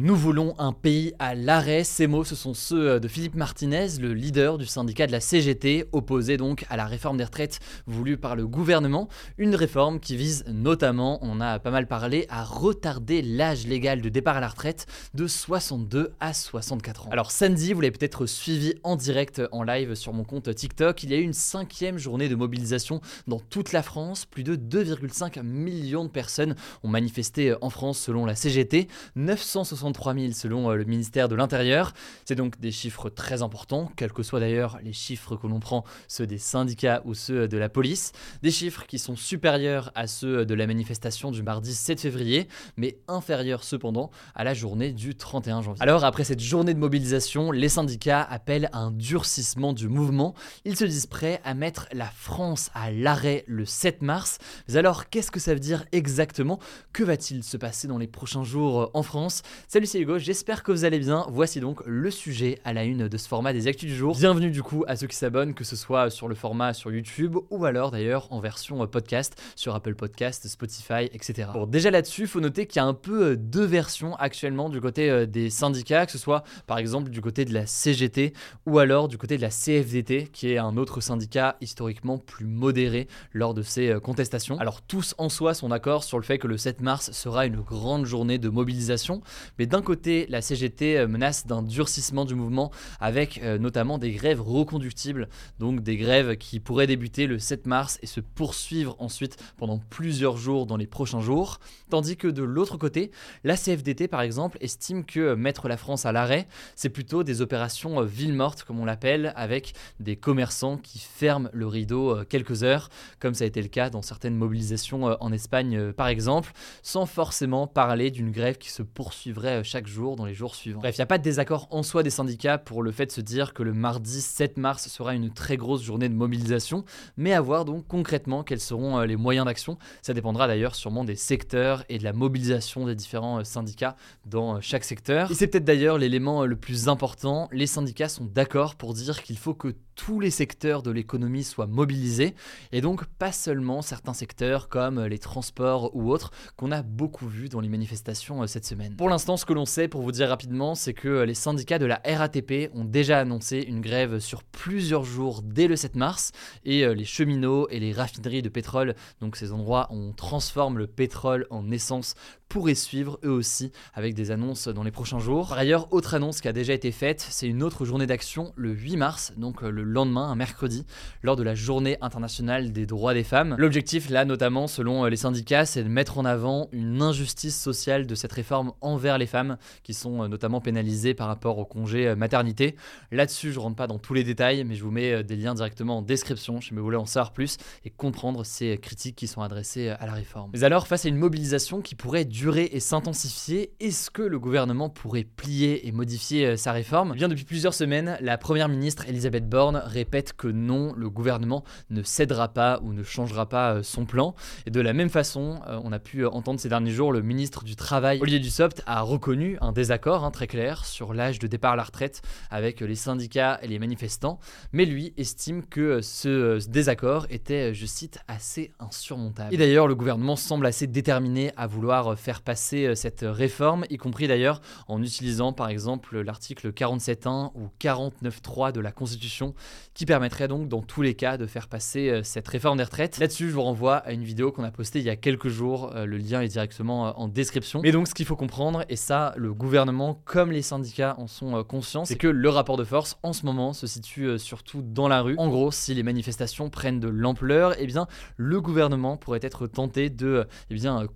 Nous voulons un pays à l'arrêt. Ces mots, ce sont ceux de Philippe Martinez, le leader du syndicat de la CGT, opposé donc à la réforme des retraites voulue par le gouvernement. Une réforme qui vise notamment, on a pas mal parlé, à retarder l'âge légal de départ à la retraite de 62 à 64 ans. Alors samedi, vous l'avez peut-être suivi en direct, en live sur mon compte TikTok, il y a eu une 5e journée de mobilisation dans toute la France. Plus de 2,5 millions de personnes ont manifesté en France selon la CGT. 963 000 selon le ministère de l'Intérieur. C'est donc des chiffres très importants, quels que soient d'ailleurs les chiffres que l'on prend, ceux des syndicats ou ceux de la police. Des chiffres qui sont supérieurs à ceux de la manifestation du mardi 7 février, mais inférieurs cependant à la journée du 31 janvier. Alors après cette journée de mobilisation, les syndicats appellent à un durcissement du mouvement. Ils se disent prêts à mettre la France à l'arrêt le 7 mars. Mais alors qu'est-ce que ça veut dire exactement ? Que va-t-il se passer dans les prochains jours en France ? Salut, c'est Hugo, j'espère que vous allez bien. Voici donc le sujet à la une de ce format des Actus du jour. Bienvenue du coup à ceux qui s'abonnent, que ce soit sur le format sur YouTube ou alors d'ailleurs en version podcast sur Apple Podcast, Spotify, etc. Bon, déjà là-dessus, faut noter qu'il y a un peu deux versions actuellement du côté des syndicats, que ce soit par exemple du côté de la CGT ou alors du côté de la CFDT, qui est un autre syndicat historiquement plus modéré lors de ces contestations. Alors tous en soi sont d'accord sur le fait que le 7 mars sera une grande journée de mobilisation. Mais d'un côté, la CGT menace d'un durcissement du mouvement avec notamment des grèves reconductibles, donc des grèves qui pourraient débuter le 7 mars et se poursuivre ensuite pendant plusieurs jours dans les prochains jours. Tandis que de l'autre côté, la CFDT par exemple estime que mettre la France à l'arrêt, c'est plutôt des opérations ville morte comme on l'appelle, avec des commerçants qui ferment le rideau quelques heures, comme ça a été le cas dans certaines mobilisations en Espagne par exemple, sans forcément parler d'une grève qui se poursuivrait chaque jour dans les jours suivants. Bref, il n'y a pas de désaccord en soi des syndicats pour le fait de se dire que le mardi 7 mars sera une très grosse journée de mobilisation, mais à voir donc concrètement quels seront les moyens d'action. Ça dépendra d'ailleurs sûrement des secteurs et de la mobilisation des différents syndicats dans chaque secteur. Et c'est peut-être d'ailleurs l'élément le plus important, les syndicats sont d'accord pour dire qu'il faut que tous les secteurs de l'économie soient mobilisés, et donc pas seulement certains secteurs comme les transports ou autres qu'on a beaucoup vu dans les manifestations cette semaine. Pour l'instant, ce que l'on sait, pour vous dire rapidement, c'est que les syndicats de la RATP ont déjà annoncé une grève sur plusieurs jours dès le 7 mars, et les cheminots et les raffineries de pétrole, donc ces endroits où on transforme le pétrole en essence, pourraient suivre eux aussi avec des annonces dans les prochains jours. Par ailleurs, autre annonce qui a déjà été faite, c'est une autre journée d'action le 8 mars, donc le lendemain, un mercredi, lors de la journée internationale des droits des femmes. L'objectif là notamment, selon les syndicats, c'est de mettre en avant une injustice sociale de cette réforme envers les femmes qui sont notamment pénalisées par rapport au congé maternité. Là-dessus, je rentre pas dans tous les détails, mais je vous mets des liens directement en description si vous voulez en savoir plus et comprendre ces critiques qui sont adressées à la réforme. Mais alors, face à une mobilisation qui pourrait durer et s'intensifier, est-ce que le gouvernement pourrait plier et modifier sa réforme ? Bien, depuis plusieurs semaines, la première ministre Elisabeth Borne répète que non, le gouvernement ne cédera pas ou ne changera pas son plan. Et de la même façon, on a pu entendre ces derniers jours le ministre du Travail, Olivier Dussopt, a reconnu un désaccord très clair sur l'âge de départ à la retraite avec les syndicats et les manifestants. Mais lui estime que ce désaccord était, je cite, assez insurmontable. Et d'ailleurs, le gouvernement semble assez déterminé à vouloir faire passer cette réforme, y compris d'ailleurs en utilisant par exemple l'article 47.1 ou 49.3 de la Constitution, qui permettrait donc dans tous les cas de faire passer cette réforme des retraites. Là-dessus, je vous renvoie à une vidéo qu'on a postée il y a quelques jours, le lien est directement en description. Mais donc ce qu'il faut comprendre, et ça le gouvernement comme les syndicats en sont conscients, c'est que le rapport de force en ce moment se situe surtout dans la rue. En gros, si les manifestations prennent de l'ampleur, eh bien le gouvernement pourrait être tenté de